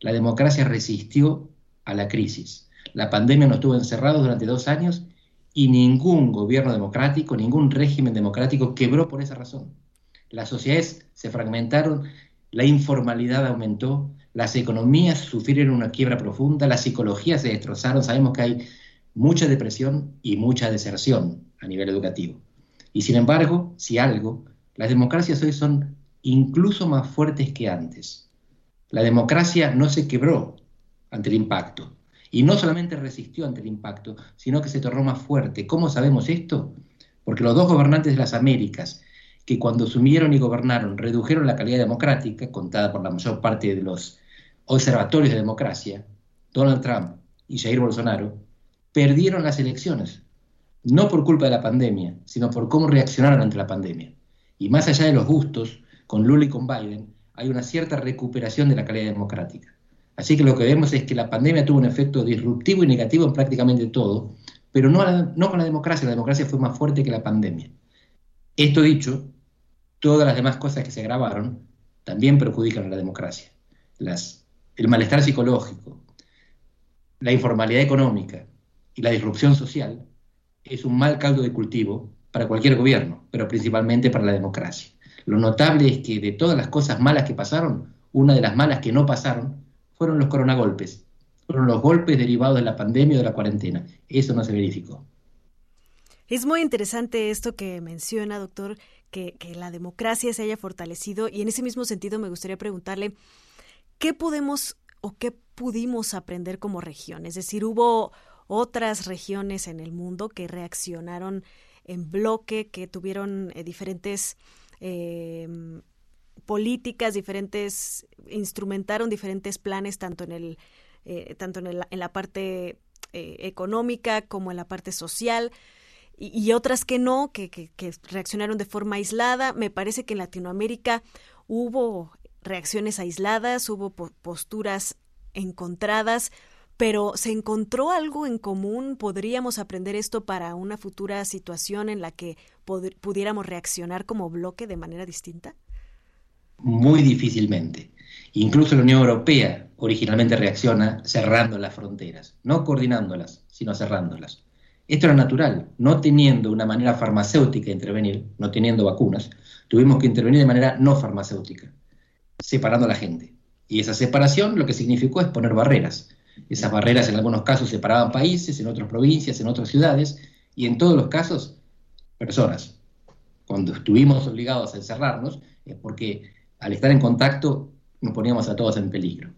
la democracia resistió a la crisis. La pandemia nos tuvo encerrados durante 2 años y ningún gobierno democrático, ningún régimen democrático quebró por esa razón. Las sociedades se fragmentaron, la informalidad aumentó, las economías sufrieron una quiebra profunda, las psicologías se destrozaron. Sabemos que hay mucha depresión y mucha deserción a nivel educativo. Y sin embargo, si algo, las democracias hoy son incluso más fuertes que antes. La democracia no se quebró ante el impacto. Y no solamente resistió ante el impacto, sino que se tornó más fuerte. ¿Cómo sabemos esto? Porque los 2 gobernantes de las Américas, que cuando asumieron y gobernaron, redujeron la calidad democrática, contada por la mayor parte de los observatorios de democracia, Donald Trump y Jair Bolsonaro, perdieron las elecciones, no por culpa de la pandemia, sino por cómo reaccionaron ante la pandemia. Y más allá de los gustos, con Lula y con Biden, hay una cierta recuperación de la calidad democrática. Así que lo que vemos es que la pandemia tuvo un efecto disruptivo y negativo en prácticamente todo, pero no con la democracia fue más fuerte que la pandemia. Esto dicho, todas las demás cosas que se agravaron también perjudican a la democracia. El malestar psicológico, la informalidad económica y la disrupción social es un mal caldo de cultivo para cualquier gobierno, pero principalmente para la democracia. Lo notable es que de todas las cosas malas que pasaron, una de las malas que no pasaron fueron los coronagolpes, fueron los golpes derivados de la pandemia o de la cuarentena. Eso no se verificó. Es muy interesante esto que menciona, doctor, que la democracia se haya fortalecido, y en ese mismo sentido me gustaría preguntarle ¿qué podemos o qué pudimos aprender como región? Es decir, ¿hubo otras regiones en el mundo que reaccionaron en bloque, que tuvieron diferentes políticas, diferentes, instrumentaron diferentes planes tanto en la parte económica como en la parte social, y otras que no, que reaccionaron de forma aislada? Me parece que en Latinoamérica hubo reacciones aisladas, hubo posturas encontradas, pero ¿se encontró algo en común? ¿Podríamos aprender esto para una futura situación en la que pudiéramos reaccionar como bloque de manera distinta? Muy difícilmente. Incluso la Unión Europea originalmente reacciona cerrando las fronteras, no coordinándolas, sino cerrándolas. Esto era natural, no teniendo una manera farmacéutica de intervenir, no teniendo vacunas, tuvimos que intervenir de manera no farmacéutica, separando a la gente. Y esa separación lo que significó es poner barreras. Esas barreras en algunos casos separaban países, en otras provincias, en otras ciudades, y en todos los casos, personas. Cuando estuvimos obligados a encerrarnos es porque al estar en contacto nos poníamos a todos en peligro.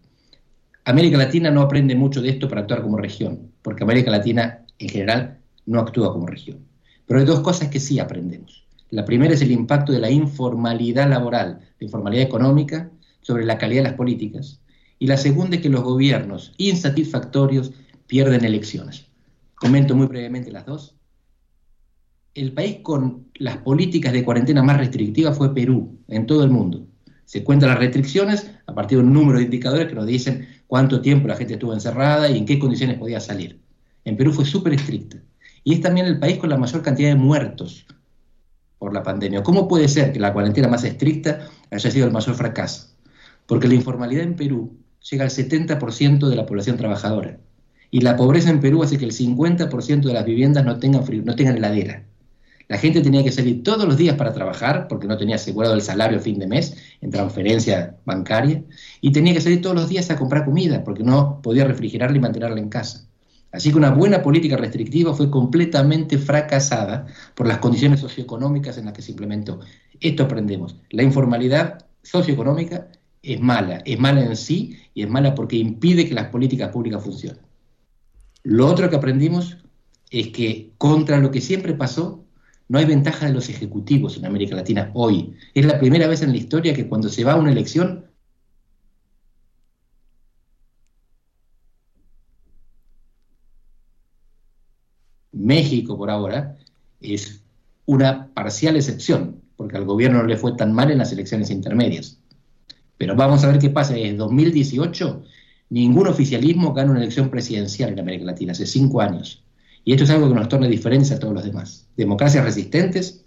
América Latina no aprende mucho de esto para actuar como región, porque América Latina en general no actúa como región. Pero hay dos cosas que sí aprendemos. La primera es el impacto de la informalidad laboral, la informalidad económica, sobre la calidad de las políticas. Y la segunda es que los gobiernos insatisfactorios pierden elecciones. Comento muy brevemente las dos. El país con las políticas de cuarentena más restrictivas fue Perú, en todo el mundo. Se cuentan las restricciones a partir de un número de indicadores que nos dicen cuánto tiempo la gente estuvo encerrada y en qué condiciones podía salir. En Perú fue súper estricta. Y es también el país con la mayor cantidad de muertos por la pandemia. ¿Cómo puede ser que la cuarentena más estricta haya sido el mayor fracaso? Porque la informalidad en Perú llega al 70% de la población trabajadora. Y la pobreza en Perú hace que el 50% de las viviendas no tengan heladera. La gente tenía que salir todos los días para trabajar, porque no tenía asegurado el salario a fin de mes, en transferencia bancaria, y tenía que salir todos los días a comprar comida, porque no podía refrigerarla y mantenerla en casa. Así que una buena política restrictiva fue completamente fracasada por las condiciones socioeconómicas en las que se implementó. Esto aprendemos. La informalidad socioeconómica es mala en sí y es mala porque impide que las políticas públicas funcionen. Lo otro que aprendimos es que contra lo que siempre pasó, no hay ventaja de los ejecutivos en América Latina hoy. Es la primera vez en la historia que cuando se va a una elección, México por ahora es una parcial excepción, porque al gobierno no le fue tan mal en las elecciones intermedias. Pero vamos a ver qué pasa. Desde 2018 ningún oficialismo gana una elección presidencial en América Latina, hace 5 años. Y esto es algo que nos torna diferentes a todos los demás. Democracias resistentes,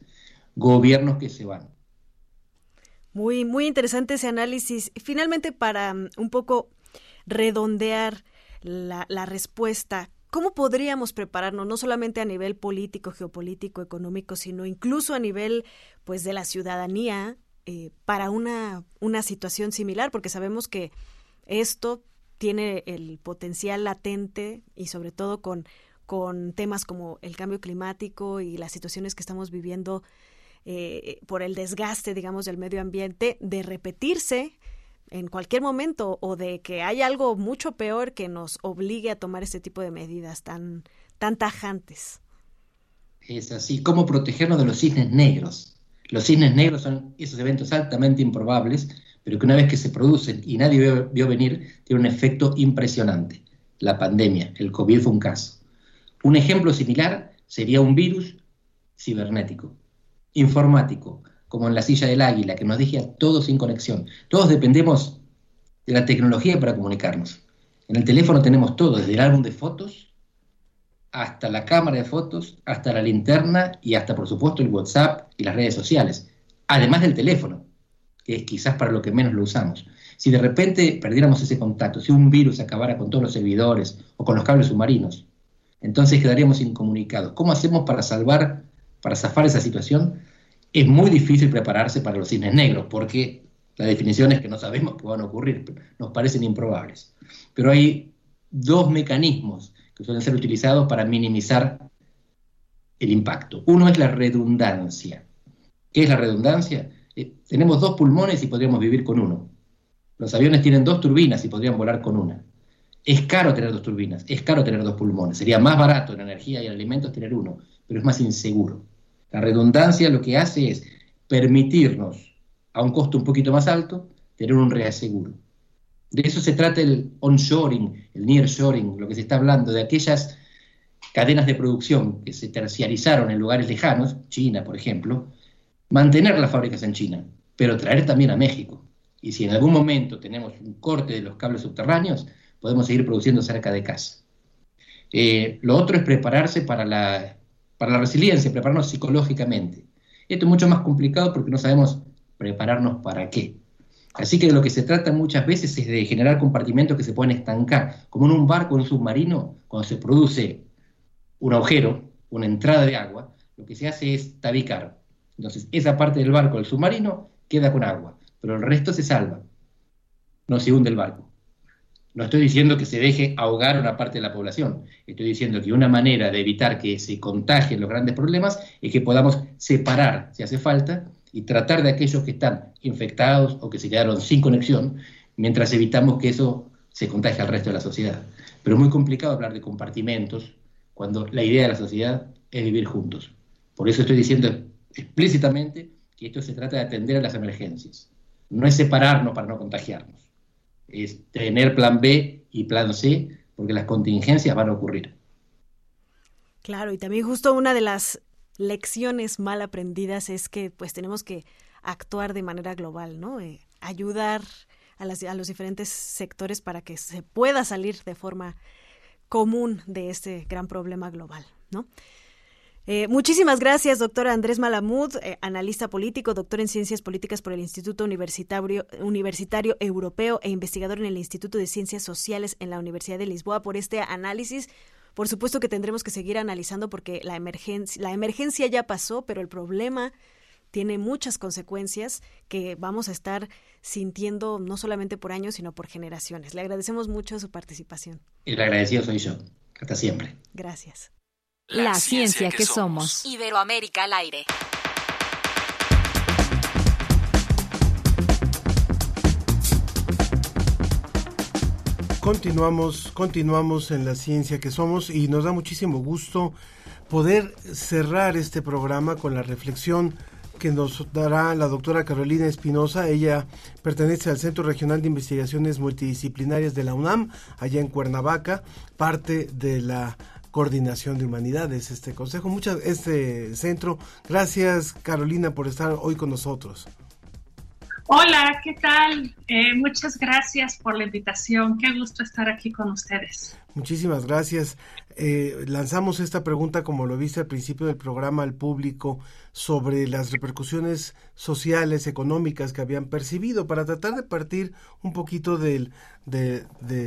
gobiernos que se van. Muy, muy interesante ese análisis. Finalmente, para un poco redondear la respuesta, ¿cómo podríamos prepararnos, no solamente a nivel político, geopolítico, económico, sino incluso a nivel, pues, de la ciudadanía, para una situación similar? Porque sabemos que esto tiene el potencial latente, y sobre todo con temas como el cambio climático y las situaciones que estamos viviendo por el desgaste, digamos, del medio ambiente, de repetirse en cualquier momento, o de que hay algo mucho peor que nos obligue a tomar este tipo de medidas tan tajantes. Es así. ¿Cómo protegernos de los cisnes negros? Los cisnes negros son esos eventos altamente improbables, pero que una vez que se producen y nadie vio venir, tiene un efecto impresionante. La pandemia, el COVID fue un caso. Un ejemplo similar sería un virus cibernético, informático, como en la silla del águila, que nos deja a todos sin conexión. Todos dependemos de la tecnología para comunicarnos. En el teléfono tenemos todo, desde el álbum de fotos, hasta la cámara de fotos, hasta la linterna y hasta, por supuesto, el WhatsApp y las redes sociales. Además del teléfono, que es quizás para lo que menos lo usamos. Si de repente perdiéramos ese contacto, si un virus acabara con todos los servidores o con los cables submarinos, entonces quedaríamos incomunicados. ¿Cómo hacemos para zafar esa situación? Es muy difícil prepararse para los cisnes negros, porque la definición es que no sabemos qué van a ocurrir, nos parecen improbables. Pero hay dos mecanismos que suelen ser utilizados para minimizar el impacto. Uno es la redundancia. ¿Qué es la redundancia? Tenemos dos pulmones y podríamos vivir con uno. Los aviones tienen dos turbinas y podrían volar con una. Es caro tener dos turbinas, es caro tener dos pulmones. Sería más barato en energía y en alimentos tener uno, pero es más inseguro. La redundancia lo que hace es permitirnos, a un costo un poquito más alto, tener un reaseguro. De eso se trata el onshoring, el nearshoring, lo que se está hablando, de aquellas cadenas de producción que se terciarizaron en lugares lejanos, China, por ejemplo, mantener las fábricas en China, pero traer también a México. Y si en algún momento tenemos un corte de los cables subterráneos, podemos seguir produciendo cerca de casa. Lo otro es prepararse para la resiliencia, prepararnos psicológicamente. Esto es mucho más complicado porque no sabemos prepararnos para qué. Así que lo que se trata muchas veces es de generar compartimentos que se pueden estancar. Como en un barco, en un submarino, cuando se produce un agujero, una entrada de agua, lo que se hace es tabicar. Entonces esa parte del barco, el submarino, queda con agua, pero el resto se salva, no se hunde el barco. No estoy diciendo que se deje ahogar una parte de la población, estoy diciendo que una manera de evitar que se contagien los grandes problemas es que podamos separar, si hace falta, y tratar de aquellos que están infectados o que se quedaron sin conexión, mientras evitamos que eso se contagie al resto de la sociedad. Pero es muy complicado hablar de compartimentos cuando la idea de la sociedad es vivir juntos. Por eso estoy diciendo explícitamente que esto se trata de atender a las emergencias. No es separarnos para no contagiarnos, es tener plan B y plan C, porque las contingencias van a ocurrir. Claro, y también justo una de las lecciones mal aprendidas es que pues tenemos que actuar de manera global, ¿no? Ayudar a los diferentes sectores para que se pueda salir de forma común de este gran problema global, ¿no? Muchísimas gracias, doctor Andrés Malamud, analista político, doctor en Ciencias Políticas por el Instituto Universitario Europeo e investigador en el Instituto de Ciencias Sociales en la Universidad de Lisboa, por este análisis. Por supuesto que tendremos que seguir analizando porque la emergencia ya pasó, pero el problema tiene muchas consecuencias que vamos a estar sintiendo no solamente por años, sino por generaciones. Le agradecemos mucho su participación. El agradecido soy yo. Hasta siempre. Gracias. La ciencia que somos. Iberoamérica al aire. Continuamos en La Ciencia que Somos y nos da muchísimo gusto poder cerrar este programa con la reflexión que nos dará la doctora Carolina Espinosa. Ella pertenece al Centro Regional de Investigaciones Multidisciplinarias de la UNAM, allá en Cuernavaca, parte de la Coordinación de Humanidades, este centro. Gracias, Carolina, por estar hoy con nosotros. Hola, ¿qué tal? Muchas gracias por la invitación. Qué gusto estar aquí con ustedes. Muchísimas gracias. Lanzamos esta pregunta, como lo viste al principio del programa, al público sobre las repercusiones sociales, económicas que habían percibido, para tratar de partir un poquito de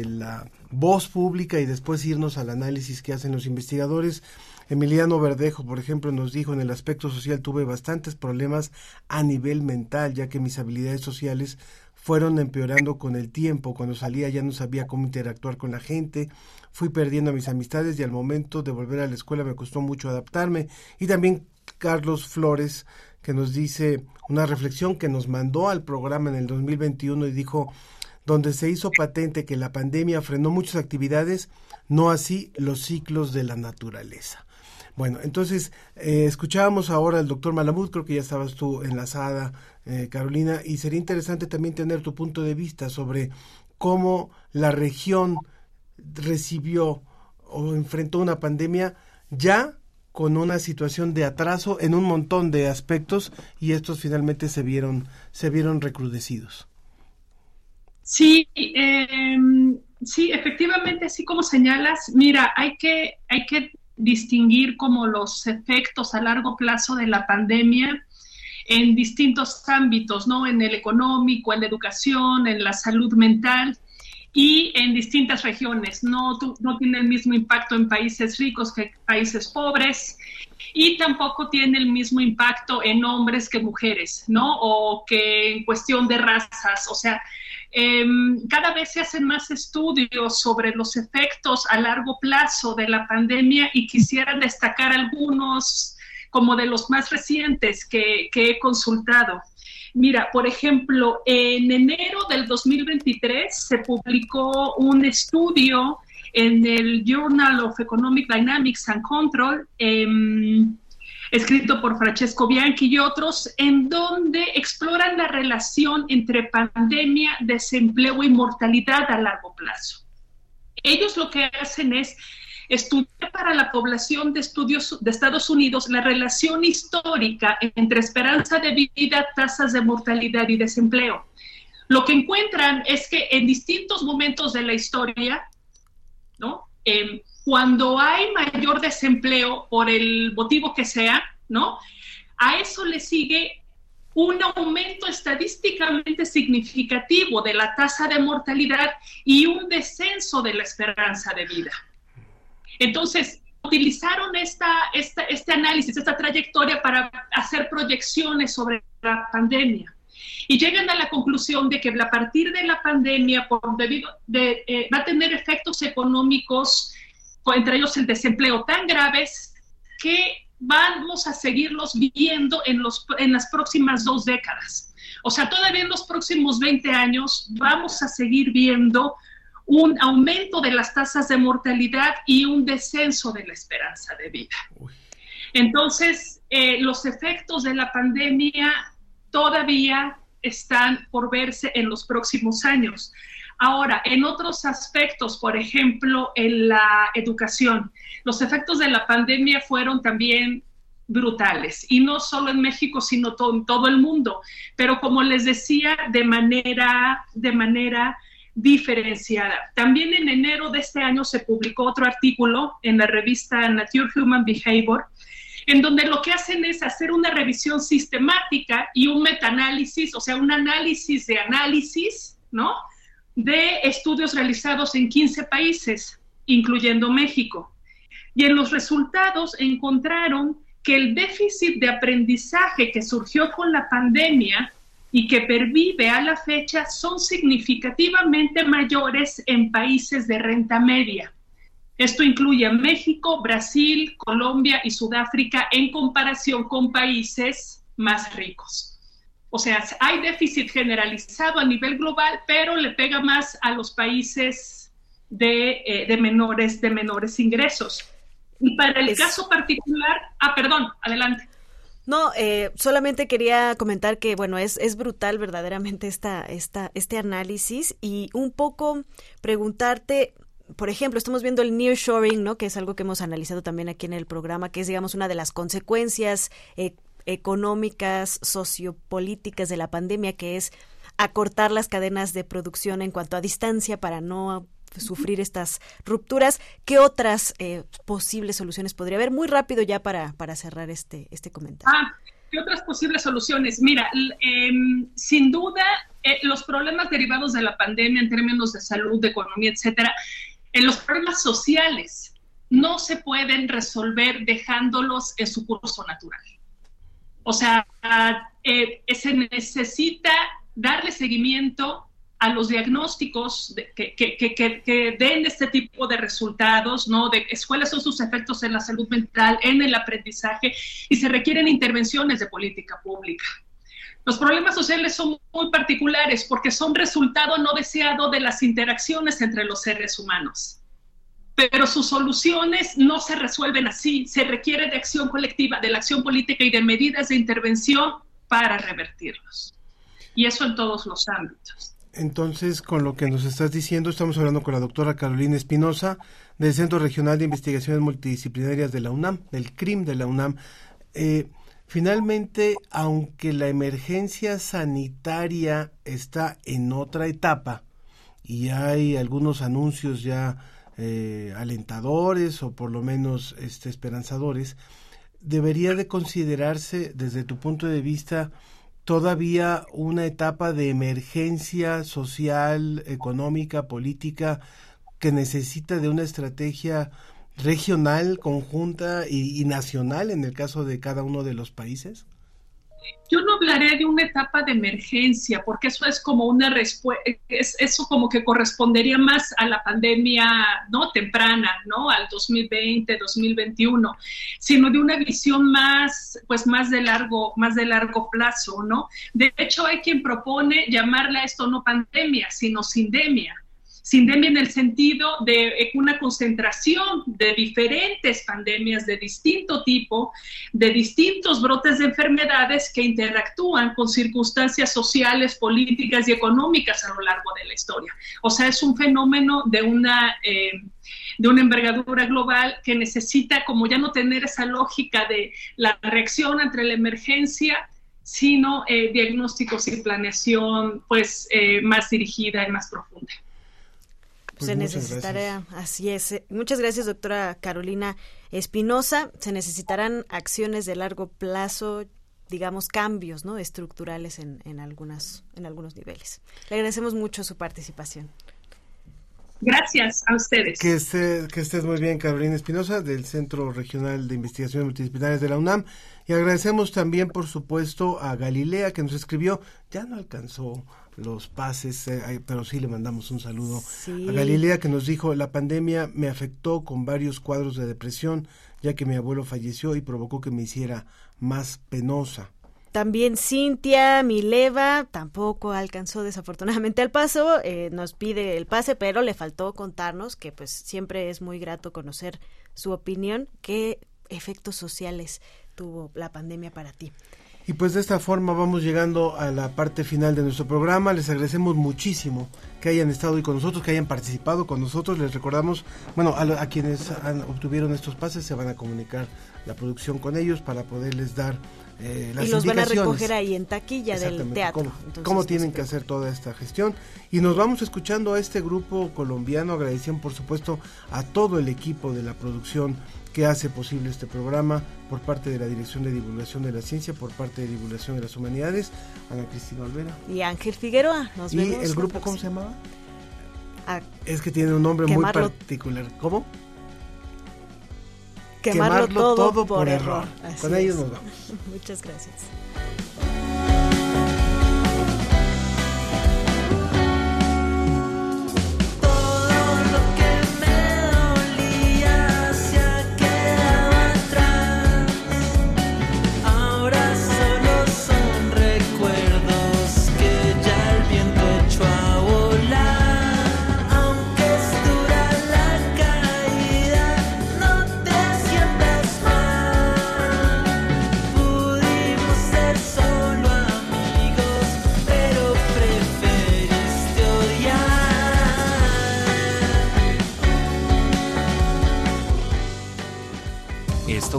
la voz pública y después irnos al análisis que hacen los investigadores. Emiliano Verdejo, por ejemplo, nos dijo: en el aspecto social tuve bastantes problemas a nivel mental, ya que mis habilidades sociales fueron empeorando con el tiempo. Cuando salía ya no sabía cómo interactuar con la gente, fui perdiendo mis amistades y al momento de volver a la escuela me costó mucho adaptarme. Y también Carlos Flores, que nos dice una reflexión que nos mandó al programa en el 2021 y dijo: donde se hizo patente que la pandemia frenó muchas actividades, no así los ciclos de la naturaleza. Bueno, entonces escuchábamos ahora al doctor Malamud, creo que ya estabas tú enlazada, Carolina, y sería interesante también tener tu punto de vista sobre cómo la región recibió o enfrentó una pandemia ya con una situación de atraso en un montón de aspectos, y estos finalmente se vieron recrudecidos. Sí, sí, efectivamente, así como señalas, mira, hay que distinguir como los efectos a largo plazo de la pandemia en distintos ámbitos, ¿no? En el económico, en la educación, en la salud mental y en distintas regiones. No tiene el mismo impacto en países ricos que en países pobres y tampoco tiene el mismo impacto en hombres que mujeres, ¿no? O que en cuestión de razas, o sea, cada vez se hacen más estudios sobre los efectos a largo plazo de la pandemia y quisiera destacar algunos como de los más recientes que he consultado. Mira, por ejemplo, en enero del 2023 se publicó un estudio en el Journal of Economic Dynamics and Control, escrito por Francesco Bianchi y otros, en donde exploran la relación entre pandemia, desempleo y mortalidad a largo plazo. Ellos lo que hacen es estudiar para la población de estudios de Estados Unidos la relación histórica entre esperanza de vida, tasas de mortalidad y desempleo. Lo que encuentran es que en distintos momentos de la historia, ¿no? Cuando hay mayor desempleo por el motivo que sea, ¿no? A eso le sigue un aumento estadísticamente significativo de la tasa de mortalidad y un descenso de la esperanza de vida. Entonces, utilizaron este análisis, esta trayectoria para hacer proyecciones sobre la pandemia. Y llegan a la conclusión de que a partir de la pandemia va a tener efectos económicos, entre ellos el desempleo, tan graves que vamos a seguirlos viviendo en las próximas 2 décadas. O sea, todavía en los próximos 20 años vamos a seguir viendo un aumento de las tasas de mortalidad y un descenso de la esperanza de vida. Entonces, los efectos de la pandemia todavía están por verse en los próximos años. Ahora, en otros aspectos, por ejemplo, en la educación, los efectos de la pandemia fueron también brutales, y no solo en México, sino en todo el mundo, pero como les decía, de manera diferenciada. También en enero de este año se publicó otro artículo en la revista Nature Human Behavior, en donde lo que hacen es hacer una revisión sistemática y un metaanálisis, o sea, un análisis de análisis, ¿no?, de estudios realizados en 15 países, incluyendo México. Y en los resultados encontraron que el déficit de aprendizaje que surgió con la pandemia y que pervive a la fecha son significativamente mayores en países de renta media. Esto incluye a México, Brasil, Colombia y Sudáfrica en comparación con países más ricos. O sea, hay déficit generalizado a nivel global, pero le pega más a los países de menores ingresos. Y para el caso particular... Ah, perdón, adelante. No, solamente quería comentar que, bueno, es brutal verdaderamente este análisis y un poco preguntarte... Por ejemplo, estamos viendo el nearshoring, ¿no?, que es algo que hemos analizado también aquí en el programa, que es, digamos, una de las consecuencias económicas, sociopolíticas de la pandemia, que es acortar las cadenas de producción en cuanto a distancia para no sufrir estas rupturas. ¿Qué otras posibles soluciones podría haber? Muy rápido ya para cerrar este comentario. ¿Qué otras posibles soluciones? Mira, sin duda, los problemas derivados de la pandemia en términos de salud, de economía, etcétera, en los problemas sociales no se pueden resolver dejándolos en su curso natural. O sea, se necesita darle seguimiento a los diagnósticos que den este tipo de resultados, ¿no? De cuáles son sus efectos en la salud mental, en el aprendizaje, y se requieren intervenciones de política pública. Los problemas sociales son muy particulares porque son resultado no deseado de las interacciones entre los seres humanos. Pero sus soluciones no se resuelven así, se requiere de acción colectiva, de la acción política y de medidas de intervención para revertirlos. Y eso en todos los ámbitos. Entonces, con lo que nos estás diciendo, estamos hablando con la doctora Carolina Espinosa del Centro Regional de Investigaciones Multidisciplinarias de la UNAM, del CRIM de la UNAM. Finalmente, aunque la emergencia sanitaria está en otra etapa y hay algunos anuncios ya alentadores o por lo menos esperanzadores, debería de considerarse desde tu punto de vista todavía una etapa de emergencia social, económica, política, que necesita de una estrategia regional, conjunta y nacional en el caso de cada uno de los países? Yo no hablaré de una etapa de emergencia, porque eso es como una eso como que correspondería más a la pandemia, ¿no?, temprana, ¿no?, al 2020, 2021, sino de una visión más, pues más de largo plazo, ¿no? De hecho, hay quien propone llamarle a esto no pandemia, sino sindemia. Sindemia en el sentido de una concentración de diferentes pandemias de distinto tipo, de distintos brotes de enfermedades que interactúan con circunstancias sociales, políticas y económicas a lo largo de la historia. O sea, es un fenómeno de una envergadura global que necesita como ya no tener esa lógica de la reacción ante la emergencia, sino diagnósticos y planeación pues más dirigida y más profunda. Pues se necesitará, así es. Muchas gracias, doctora Carolina Espinosa. Se necesitarán acciones de largo plazo, digamos cambios, ¿no?, estructurales en algunos niveles. Le agradecemos mucho su participación. Gracias a ustedes. Que estés muy bien, Carolina Espinosa, del Centro Regional de Investigaciones Multidisciplinares de la UNAM. Y agradecemos también, por supuesto, a Galilea, que nos escribió. Ya no alcanzó los pases, pero sí le mandamos un saludo a Galilea, que nos dijo: la pandemia me afectó con varios cuadros de depresión, ya que mi abuelo falleció y provocó que me hiciera más penosa. También Cintia Mileva tampoco alcanzó desafortunadamente el paso, nos pide el pase, pero le faltó contarnos que pues siempre es muy grato conocer su opinión. ¿Qué efectos sociales tuvo la pandemia para ti? Y pues de esta forma vamos llegando a la parte final de nuestro programa. Les agradecemos muchísimo que hayan estado hoy con nosotros, que hayan participado con nosotros. Les recordamos, bueno, a quienes obtuvieron estos pases, se van a comunicar la producción con ellos para poderles dar las indicaciones. Y los van a recoger ahí en taquilla del teatro. ¿Cómo tienen que hacer toda esta gestión? Y nos vamos escuchando a este grupo colombiano. Agradecemos, por supuesto, a todo el equipo de la producción que hace posible este programa, por parte de la Dirección de Divulgación de la Ciencia, por parte de Divulgación de las Humanidades, Ana Cristina Olvera. Y Ángel Figueroa. Nos vemos. ¿Y el grupo cómo se llamaba? Es que tiene un nombre muy particular. ¿Cómo? Quemarlo todo por error. Con ellos nos vamos. Muchas gracias.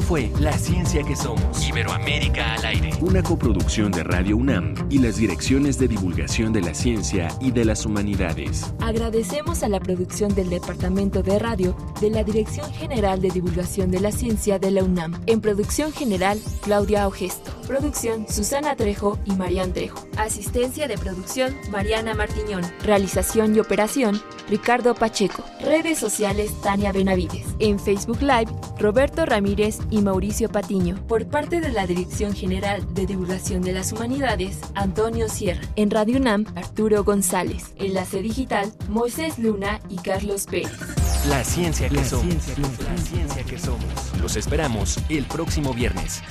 Fue La Ciencia que Somos, Iberoamérica al aire. Una coproducción de Radio UNAM y las Direcciones de Divulgación de la Ciencia y de las Humanidades. Agradecemos a la producción del Departamento de Radio de la Dirección General de Divulgación de la Ciencia de la UNAM. En producción general, Claudia Ogesto. Producción, Susana Trejo y Marian Trejo. Asistencia de producción, Mariana Martiñón. Realización y operación, Ricardo Pacheco. Redes sociales, Tania Benavides. En Facebook Live, Roberto Ramírez y Mauricio Patiño. Por parte de la Dirección General de Divulgación de las Humanidades, Antonio Sierra. En Radio UNAM, Arturo González. Enlace digital, Moisés Luna y Carlos Pérez. La Ciencia que Somos. La Ciencia que Somos. Los esperamos el próximo viernes.